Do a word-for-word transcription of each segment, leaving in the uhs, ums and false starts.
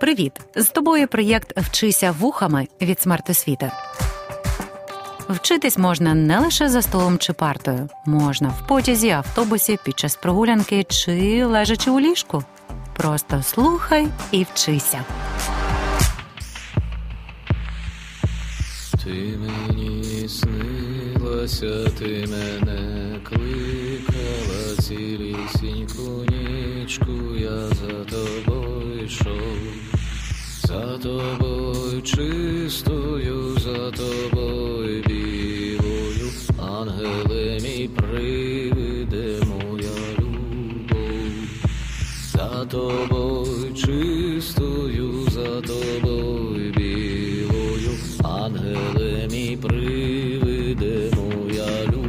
Привіт! З тобою проєкт «Вчися вухами» від «Смарт-освіта». Вчитись можна не лише за столом чи партою. Можна в потязі, автобусі, під час прогулянки чи лежачи у ліжку. Просто слухай і вчися. Ти мені снилася, ти мене кликала, цілісіньку нічку я за тобою йшов. За тобою чистою, за тобою білою, ангеле мій привиде моя любов. За тобою чистою, за тобою білою, ангеле мій привиде моя любов.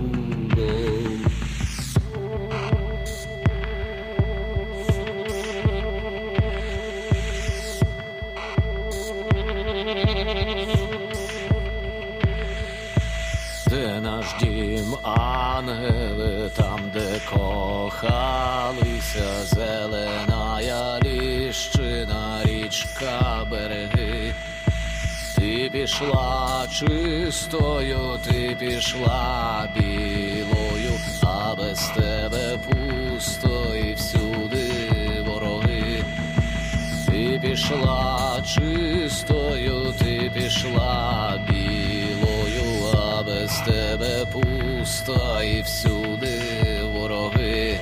Де наш дім, ангели, там, де кохалися, зеленая ліщина, річка, береги. Ти пішла чистою, ти пішла білою, а без тебе пусто і всюди вороги. Ти пішла чистою, ти пішла білою, а без тебе пусто і всюди вороги.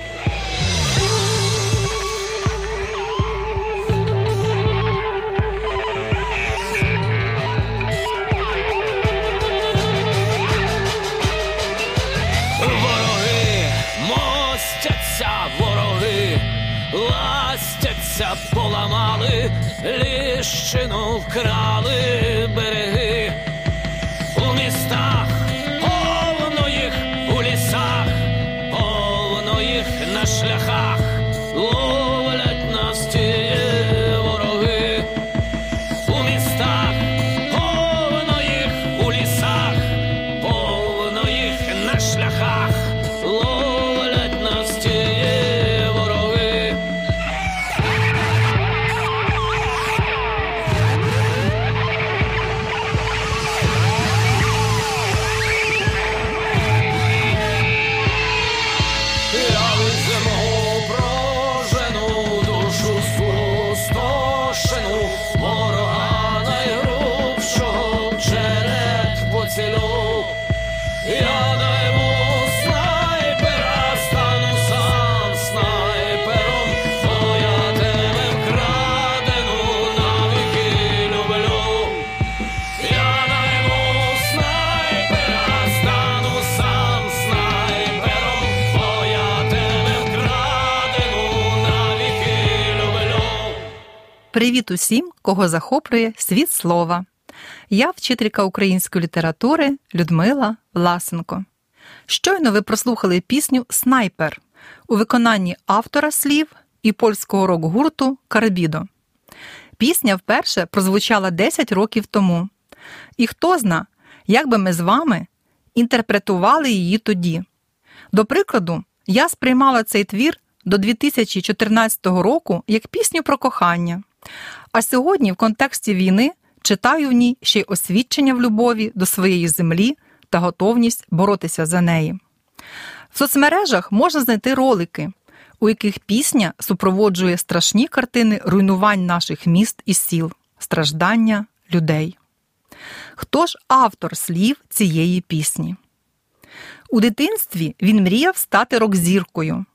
Поламали, ліщину вкрали, береги. У містах повно їх, у лісах повно їх, на шляхах ловлять нас ті вороги. У містах повно їх, у лісах повно їх, на шляхах ловлять нас ті вороги. Привіт усім, кого захоплює світ слова. Я вчителька української літератури Людмила Власенко. Щойно ви прослухали пісню «Снайпер» у виконанні автора слів і польського рок-гурту «Карбідо». Пісня вперше прозвучала десять років тому. І хто зна, як би ми з вами інтерпретували її тоді. До прикладу, я сприймала цей твір до дві тисячі чотирнадцятого року як пісню про кохання. А сьогодні в контексті війни читаю в ній ще й освідчення в любові до своєї землі та готовність боротися за неї. В соцмережах можна знайти ролики, у яких пісня супроводжує страшні картини руйнувань наших міст і сіл, страждання людей. Хто ж автор слів цієї пісні? У дитинстві він мріяв стати рок-зіркою.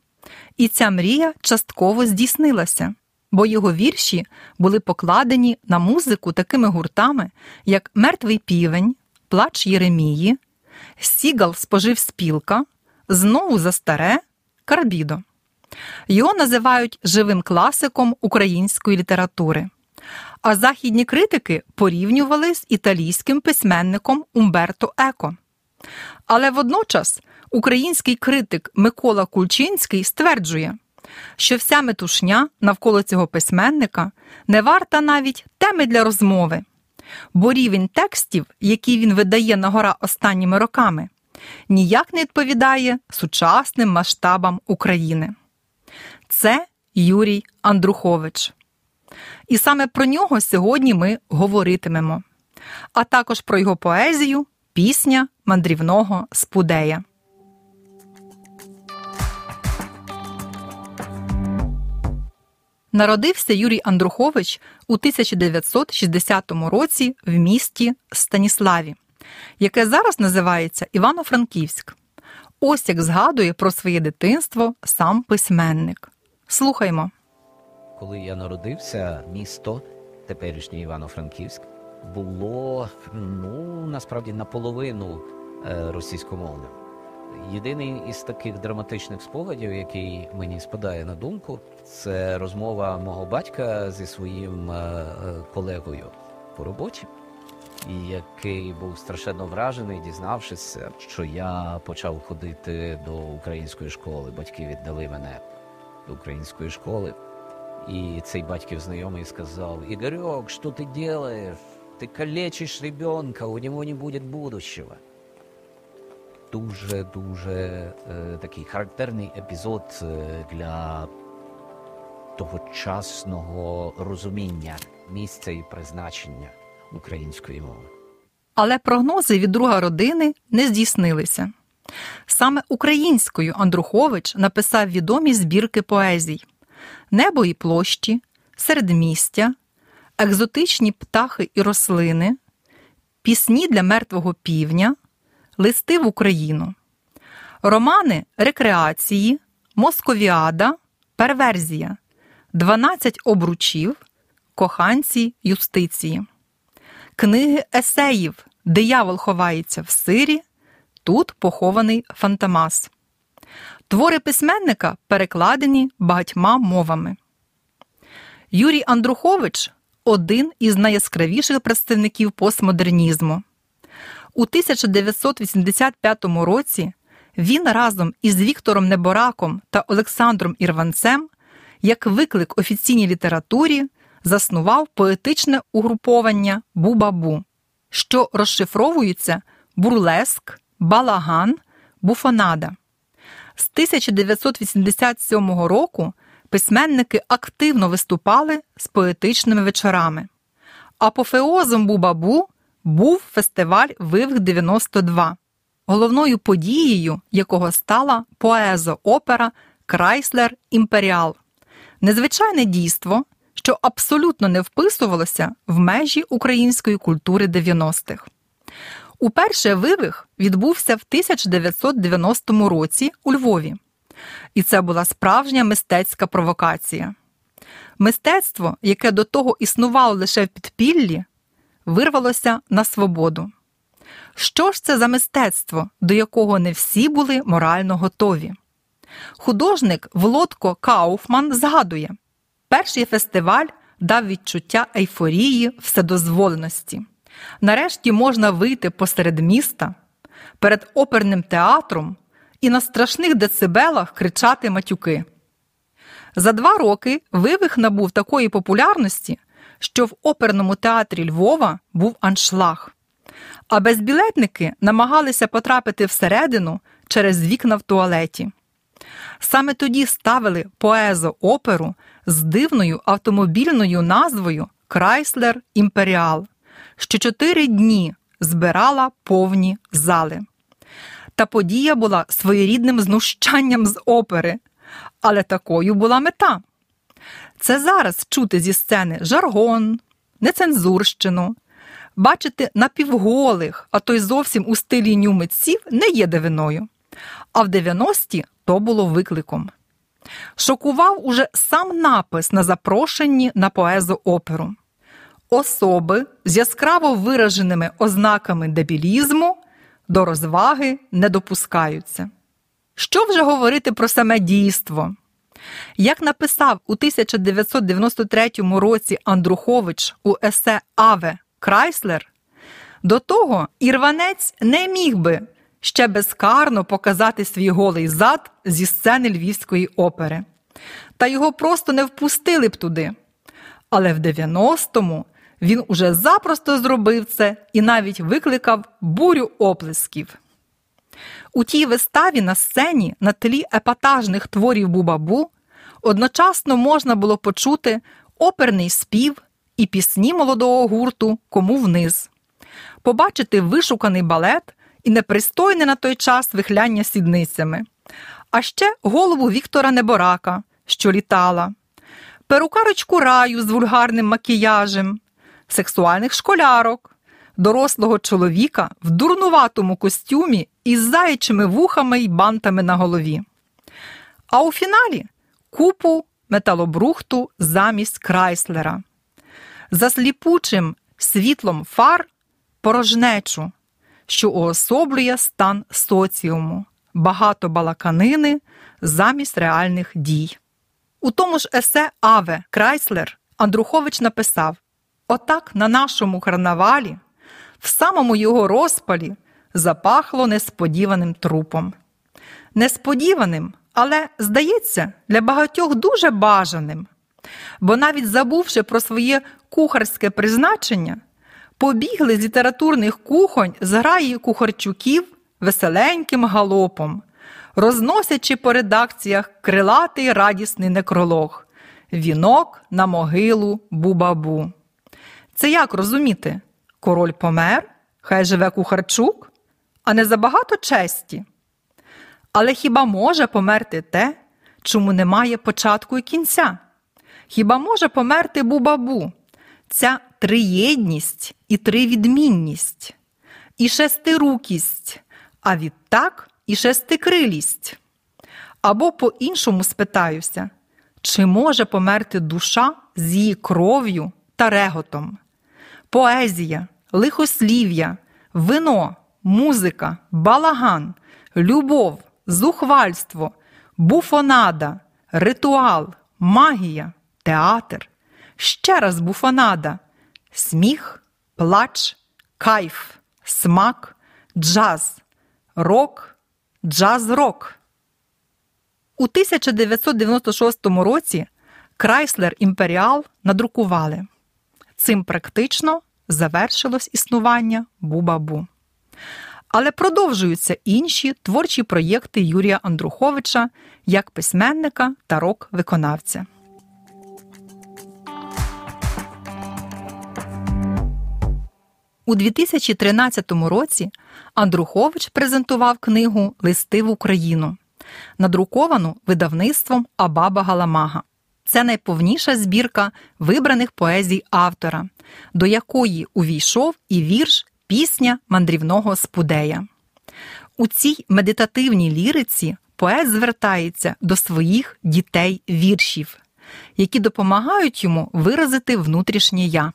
І ця мрія частково здійснилася, бо його вірші були покладені на музику такими гуртами, як «Мертвий півень», «Плач Єремії», «Сігал спожив спілка», «Знову за старе», «Карбідо». Його називають живим класиком української літератури. А західні критики порівнювали з італійським письменником Умберто Еко. Але водночас український критик Микола Кульчинський стверджує, що вся метушня навколо цього письменника не варта навіть теми для розмови, бо рівень текстів, які він видає на гора останніми роками, ніяк не відповідає сучасним масштабам України. Це Юрій Андрухович. І саме про нього сьогодні ми говоритимемо, а також про його поезію «Пісня мандрівного спудея». Народився Юрій Андрухович у тисяча дев'ятсот шістдесятому році в місті Станіславі, яке зараз називається Івано-Франківськ. Ось як згадує про своє дитинство сам письменник. Слухаймо. Коли я народився, місто, теперішнє Івано-Франківськ, було, ну, насправді, наполовину російськомовним. Єдиний із таких драматичних спогадів, який мені спадає на думку, це розмова мого батька зі своїм колегою по роботі, який був страшенно вражений, дізнавшись, що я почав ходити до української школи. Батьки віддали мене до української школи. І цей батьків знайомий сказав: «Ігорьок, що ти робиш? Ти калечиш ребенка, у нього не буде будущого». Дуже-дуже е, такий характерний епізод для тогочасного розуміння місця і призначення української мови. Але прогнози від друга родини не здійснилися. Саме українською Андрухович написав відомі збірки поезій: «Небо і площі», «Середмістя», «Екзотичні птахи і рослини», «Пісні для мертвого півня», «Листи в Україну», романи «Рекреації», «Московіада», «Перверзія», «дванадцять обручів», «Коханці юстиції», книги есеїв «Диявол ховається в сирі», «Тут похований фантомас». Твори письменника перекладені багатьма мовами. Юрій Андрухович – один із найяскравіших представників постмодернізму. У тисяча дев'ятсот вісімдесят п'ятому році він разом із Віктором Небораком та Олександром Ірванцем, як виклик офіційній літературі, заснував поетичне угруповання «Бу-Ба-Бу», що розшифровується «бурлеск», «балаган», «буфонада». З тисяча дев'ятсот вісімдесят сьомого року письменники активно виступали з поетичними вечорами. Апофеозом «Бу-Ба-Бу» був фестиваль «Вивих дев'яносто два», головною подією якого стала поезо-опера «Крайслер Emperador». Незвичайне дійство, що абсолютно не вписувалося в межі української культури дев'яностих. Уперше «Вивих» відбувся в тисяча дев'ятсот дев'яностому році у Львові. І це була справжня мистецька провокація. Мистецтво, яке до того існувало лише в підпіллі, вирвалося на свободу. Що ж це за мистецтво, до якого не всі були морально готові? Художник Влодко Кауфман згадує: «Перший фестиваль дав відчуття ейфорії, вседозволеності. Нарешті можна вийти посеред міста, перед оперним театром і на страшних децибелах кричати матюки». За два роки «Вивих» набув такої популярності, що в оперному театрі Львова був аншлаг, а безбілетники намагалися потрапити всередину через вікна в туалеті. Саме тоді ставили поезо-оперу з дивною автомобільною назвою «Крайслер Emperador», що чотири дні збирала повні зали. Та подія була своєрідним знущанням з опери, але такою була мета. Це зараз чути зі сцени жаргон, нецензурщину, бачити напівголих, а то й зовсім у стилі ню митців не є дивиною. А в дев'яності то було викликом. Шокував уже сам напис на запрошенні на поезо-оперу: «Особи з яскраво вираженими ознаками дебілізму до розваги не допускаються». Що вже говорити про саме дійство? Як написав у тисяча дев'ятсот дев'яносто третьому році Андрухович у есе «Аве Крайслер», до того Ірванець не міг би ще безкарно показати свій голий зад зі сцени Львівської опери. Та його просто не впустили б туди. Але в дев'яностому він уже запросто зробив це і навіть викликав бурю оплесків. У тій виставі на сцені на тлі епатажних творів «Бу-Ба-Бу» одночасно можна було почути оперний спів і пісні молодого гурту «Кому вниз», побачити вишуканий балет і непристойне на той час вихляння сідницями, а ще голову Віктора Неборака, що літала, перукарочку Раю з вульгарним макіяжем, сексуальних школярок, дорослого чоловіка в дурнуватому костюмі із заячими вухами й бантами на голові. А у фіналі – купу металобрухту замість Крайслера. За сліпучим світлом фар порожнечу, що уособлює стан соціуму, багато балаканини замість реальних дій. У тому ж есе «Аве Крайслер» Андрухович написав: «Отак на нашому карнавалі, в самому його розпалі, запахло несподіваним трупом». Несподіваним, але, здається, для багатьох дуже бажаним. Бо навіть забувши про своє кухарське призначення, побігли з літературних кухонь зграї кухарчуків веселеньким галопом, розносячи по редакціях крилатий радісний некролог «Вінок на могилу Бу-Ба-Бу». Це як розуміти? Король помер? Хай живе кухарчук? А не забагато честі? Але хіба може померти те, чому немає початку і кінця? Хіба може померти Бу-Ба-Бу? Ця триєдність і тривідмінність, і шестирукість, а відтак і шестикрилість. Або по-іншому спитаюся, чи може померти душа з її кров'ю та реготом? Поезія, лихослів'я, вино, музика, балаган, любов, зухвальство, буфонада, ритуал, магія, театр, ще раз буфонада, сміх, плач, кайф, смак, джаз, рок, джаз-рок. У тисяча дев'ятсот дев'яносто шостому році Крайслер Імперіал надрукували. Цим практично завершилось існування Бу-Ба-Бу. Але продовжуються інші творчі проєкти Юрія Андруховича як письменника та рок-виконавця. У дві тисячі тринадцятому році Андрухович презентував книгу «Листи в Україну», надруковану видавництвом Абаба Галамага. Це найповніша збірка вибраних поезій автора, до якої увійшов і вірш «Пісня мандрівного спудея». У цій медитативній ліриці поет звертається до своїх дітей-віршів, які допомагають йому виразити внутрішнє «я».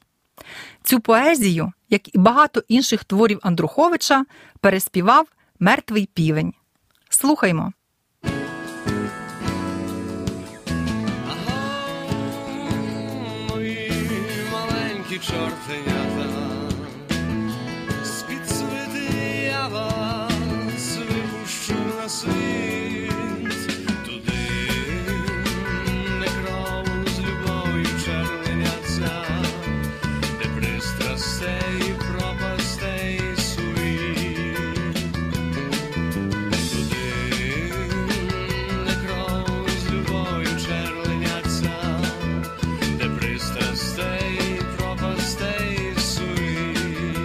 Цю поезію, як і багато інших творів Андруховича, переспівав «Мертвий півень». Слухаймо. Ага, мої маленькі чортенята, з-під свити я вас випущу на світ, туди не кров з любов'ю черненяться, де пристрастей і пропастей суїть. Туди не кров з любов'ю черненяться, де пристрастей і пропастей суїть.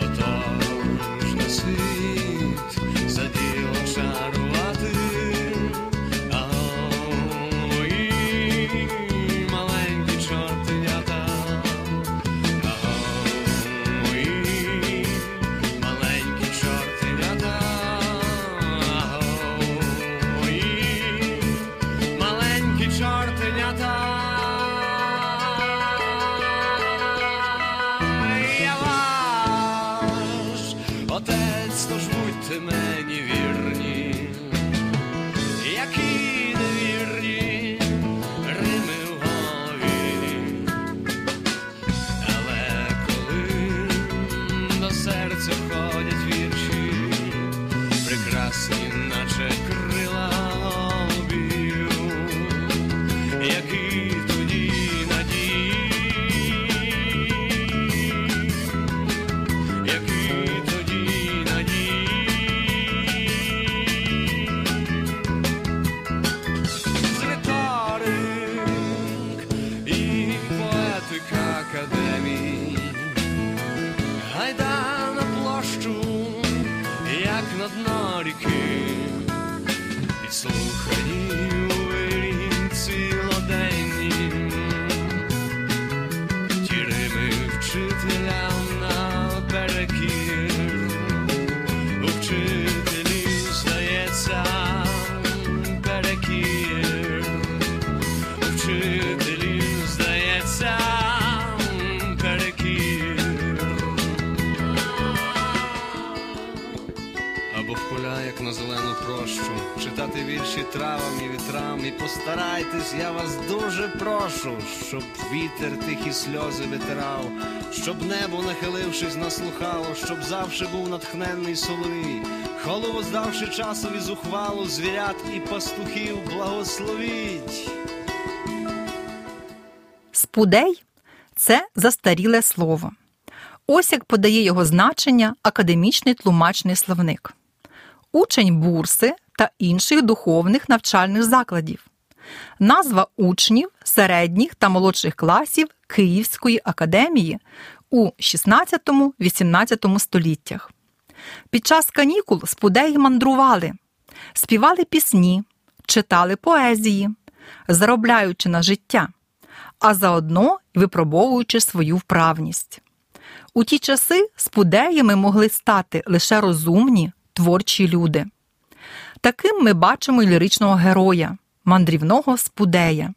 Отож на світ задіяти травам і вітрам. І постарайтесь, я вас дуже прошу, щоб вітер тихі сльози витирав, щоб небо, нахилившись, наслухало, щоб завше був натхненний соловій. Голову здавши часові зухвалу, звірят і пастухів благословіть. Спудей – це застаріле слово. Ось як подає його значення академічний тлумачний словник. Учень бурси та інших духовних навчальних закладів. Назва учнів середніх та молодших класів Київської академії у шістнадцятому-вісімнадцятому століттях. Під час канікул спудеї мандрували, співали пісні, читали поезії, заробляючи на життя, а заодно й випробовуючи свою вправність. У ті часи спудеями могли стати лише розумні, творчі люди. Таким ми бачимо й ліричного героя, мандрівного спудея,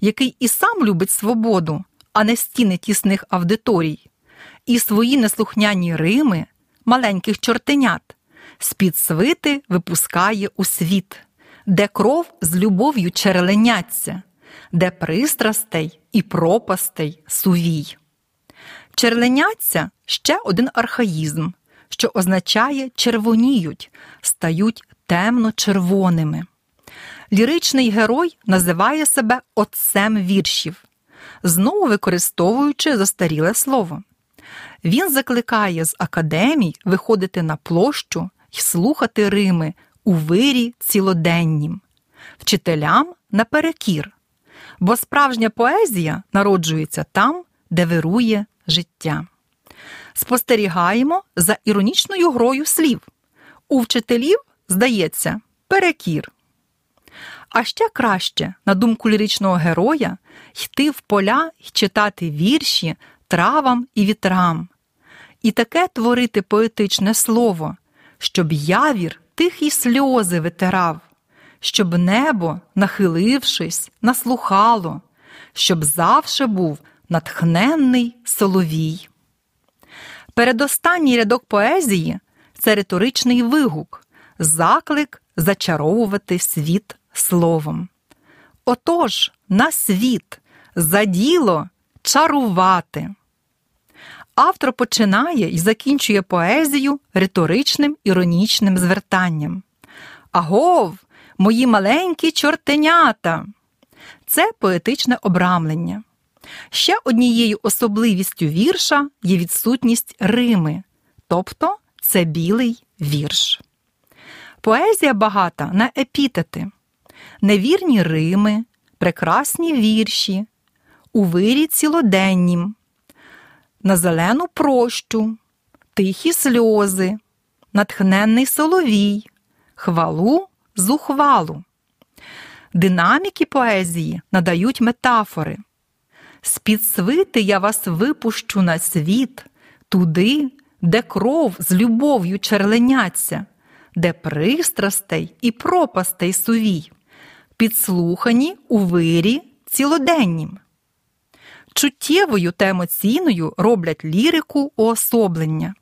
який і сам любить свободу, а не стіни тісних аудиторій, і свої неслухняні рими, маленьких чортенят, з-під свити випускає у світ, де кров з любов'ю череленяться, де пристрастей і пропастей сувій. Черленяться – ще один архаїзм, що означає червоніють, стають темно-червоними. Ліричний герой називає себе отцем віршів, знову використовуючи застаріле слово. Він закликає з академій виходити на площу й слухати рими у вирі цілоденнім, вчителям наперекір, бо справжня поезія народжується там, де вирує життя. Спостерігаємо за іронічною грою слів. У вчителів, здається, перекір. А ще краще, на думку ліричного героя, йти в поля й читати вірші травам і вітрам. І таке творити поетичне слово, щоб явір тихі сльози витирав, щоб небо, нахилившись, наслухало, щоб завше був натхненний соловій. Передостанній рядок поезії – це риторичний вигук, заклик зачаровувати світ словом. Отож, на світ, за діло, чарувати. Автор починає і закінчує поезію риторичним іронічним звертанням. «Агов, мої маленькі чортенята!» Це поетичне обрамлення. Ще однією особливістю вірша є відсутність рими, тобто це білий вірш. Поезія багата на епітети. Невірні рими, прекрасні вірші, у вирі цілоденнім, на зелену прощу, тихі сльози, натхненний соловій, хвалу зухвалу. Динаміки поезії надають метафори. З-під свити я вас випущу на світ, туди, де кров з любов'ю черленяться, де пристрастей і пропастей сувій, підслухані у вирі цілоденнім. Чуттєвою та емоційною роблять лірику уособлення.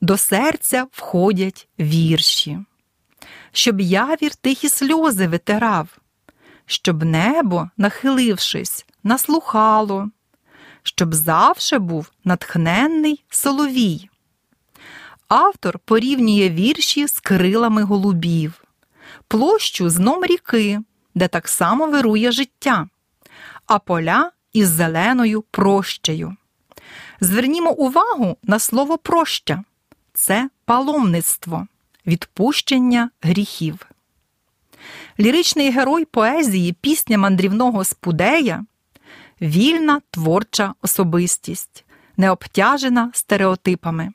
До серця входять вірші. Щоб явір тихі сльози витирав, щоб небо, нахилившись, наслухало, щоб завше був натхненний соловій. Автор порівнює вірші з крилами голубів, площу з дном ріки, де так само вирує життя, а поля із зеленою прощею. Звернімо увагу на слово «проща» – це паломництво, відпущення гріхів. Ліричний герой поезії «Пісня мандрівного спудея» – вільна творча особистість, не обтяжена стереотипами.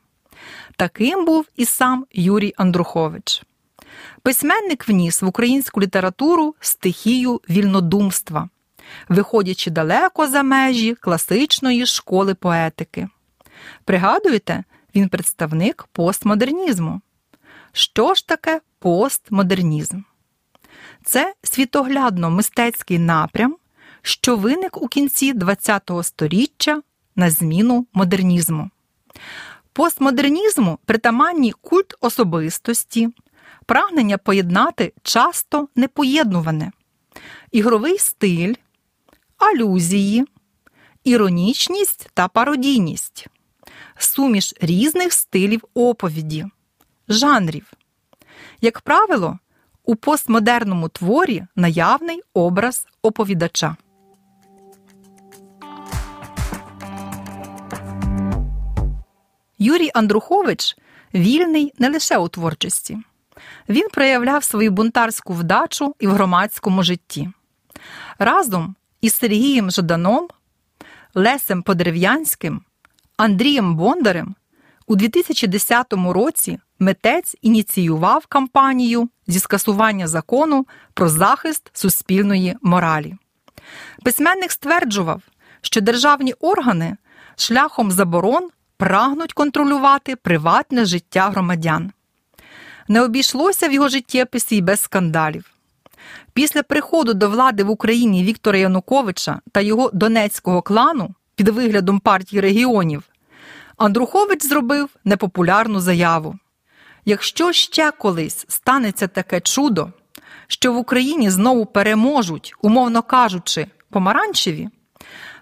Таким був і сам Юрій Андрухович. Письменник вніс в українську літературу стихію вільнодумства, виходячи далеко за межі класичної школи поетики. Пригадуєте, він представник постмодернізму. Що ж таке постмодернізм? Це світоглядно-мистецький напрям, що виник у кінці ХХ століття на зміну модернізму. Постмодернізму притаманні культ особистості, прагнення поєднати часто непоєднуване – ігровий стиль, алюзії, іронічність та пародійність, суміш різних стилів оповіді, жанрів. Як правило, у постмодерному творі наявний образ оповідача. Юрій Андрухович вільний не лише у творчості. Він проявляв свою бунтарську вдачу і в громадському житті. Разом із Сергієм Жаданом, Лесем Подерев'янським, Андрієм Бондарем у дві тисячі десятому році митець ініціював кампанію зі скасування закону про захист суспільної моралі. Письменник стверджував, що державні органи шляхом заборон прагнуть контролювати приватне життя громадян. Не обійшлося в його життєписі й без скандалів. Після приходу до влади в Україні Віктора Януковича та його донецького клану під виглядом партії регіонів Андрухович зробив непопулярну заяву. Якщо ще колись станеться таке чудо, що в Україні знову переможуть, умовно кажучи, помаранчеві,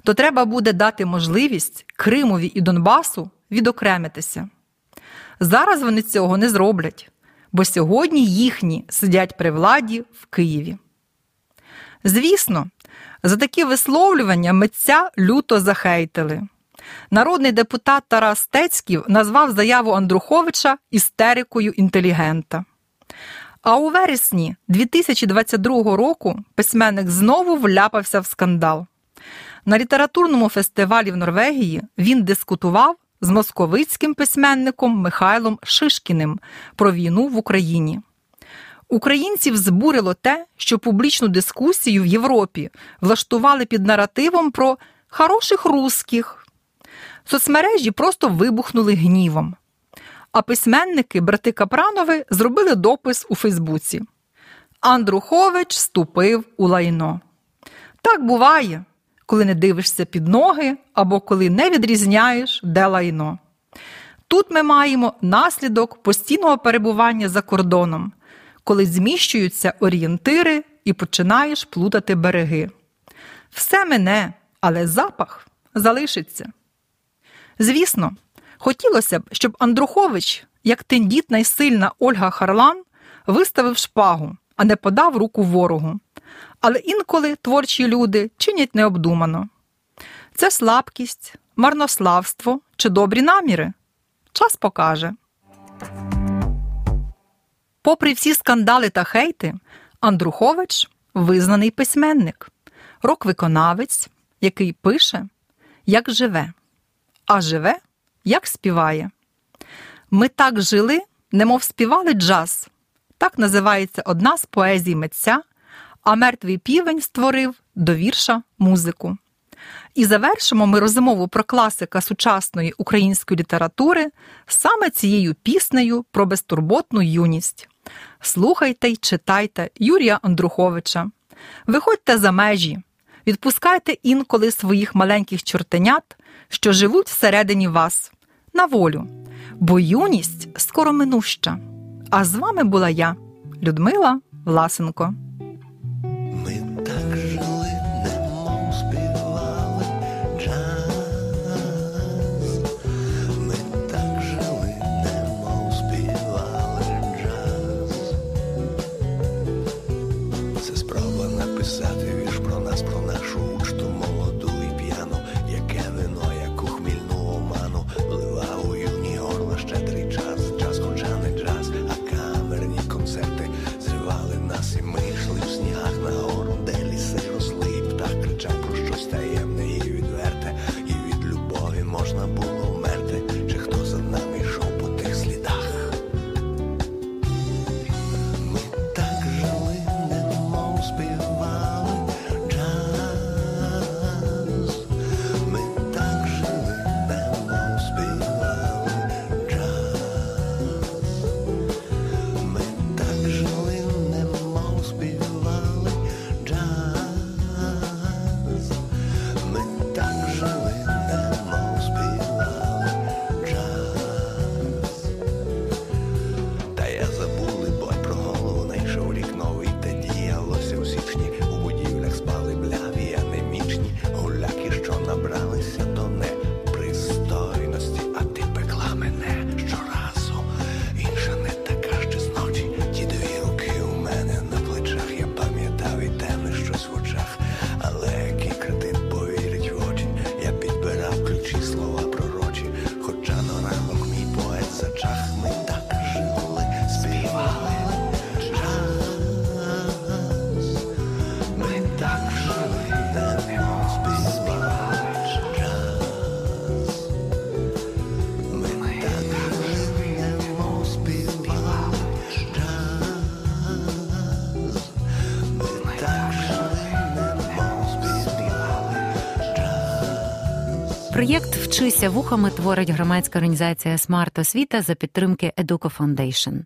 то треба буде дати можливість Кримові і Донбасу відокремитися. Зараз вони цього не зроблять, бо сьогодні їхні сидять при владі в Києві. Звісно, за такі висловлювання митця люто захейтили. Народний депутат Тарас Стецьків назвав заяву Андруховича істерикою інтелігента. А у вересні дві тисячі двадцять другого року письменник знову вляпався в скандал. На літературному фестивалі в Норвегії він дискутував з московицьким письменником Михайлом Шишкіним про війну в Україні. Українців збурило те, що публічну дискусію в Європі влаштували під наративом про «хороших русских». Соцмережі просто вибухнули гнівом. А письменники, брати Капранови, зробили допис у Фейсбуці. Андрухович вступив у лайно. Так буває, коли не дивишся під ноги або коли не відрізняєш, де лайно. Тут ми маємо наслідок постійного перебування за кордоном, коли зміщуються орієнтири і починаєш плутати береги. Все мине, але запах залишиться. Звісно, хотілося б, щоб Андрухович, як тендітна й сильна Ольга Харлан, виставив шпагу, а не подав руку ворогу. Але інколи творчі люди чинять необдумано. Це слабкість, марнославство чи добрі наміри? Час покаже. Попри всі скандали та хейти, Андрухович – визнаний письменник, рок-виконавець, який пише, як живе. А живе, як співає. «Ми так жили, немов співали джаз» – так називається одна з поезій митця, а «Мертвий півень» створив до вірша музику. І завершимо ми розмову про класика сучасної української літератури саме цією піснею про безтурботну юність. Слухайте й читайте Юрія Андруховича. Виходьте за межі, відпускайте інколи своїх маленьких чортенят, що живуть всередині вас, на волю. Бо юність скоро минуща. А з вами була я, Людмила Власенко. Ми так жили, немов співали джаз. Ми так жили, немов співали джаз. Це спроба написати вірш про нас, про нашу учту молоду і п'яну. Яке вино, яку хмільну оману лила у юні горла щедрий час. Час хоча не джаз, а камерні концерти зривали нас, і ми йшли в снігах на гору, де ліси росли, і птах кричав про щось таємне і відверте, і від любові можна було вмерти. Чи хто за нами йшов по тих слідах? Ми так жили, немов співали джаз. Проєкт «Вчися вухами» творить громадська організація «Смарт-освіта» за підтримки Educo Foundation.